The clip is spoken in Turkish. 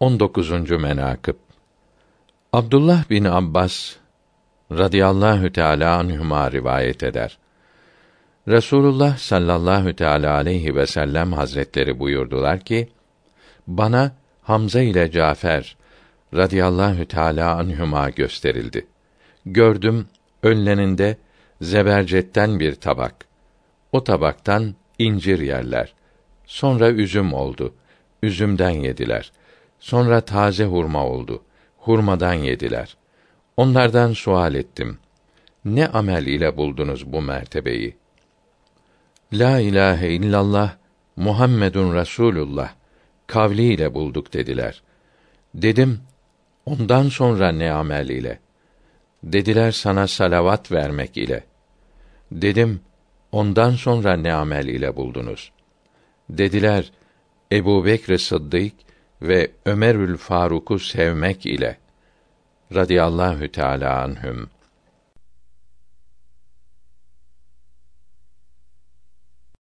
19. menakıb Abdullah bin Abbas radıyallahu teâlâ anhuma rivayet eder. Resulullah sallallahu teâlâ aleyhi ve sellem hazretleri buyurdular ki, bana Hamza ile Cafer radıyallahu teâlâ anhuma gösterildi. Gördüm, önlerinde zebercetten bir tabak. O tabaktan incir yerler. Sonra üzüm oldu. Üzümden yediler. Sonra taze hurma oldu. Hurmadan yediler. Onlardan sual ettim. Ne amel ile buldunuz bu mertebeyi? La ilahe illallah, Muhammedun Rasûlullah kavli ile bulduk dediler. Dedim, ondan sonra ne amel ile? Dediler, sana salavat vermek ile. Dedim, ondan sonra ne amel ile buldunuz? Dediler, Ebu Bekir Sıddık ve Ömerül Faruk'u sevmek ile radıyallahu teâlâ anhüm.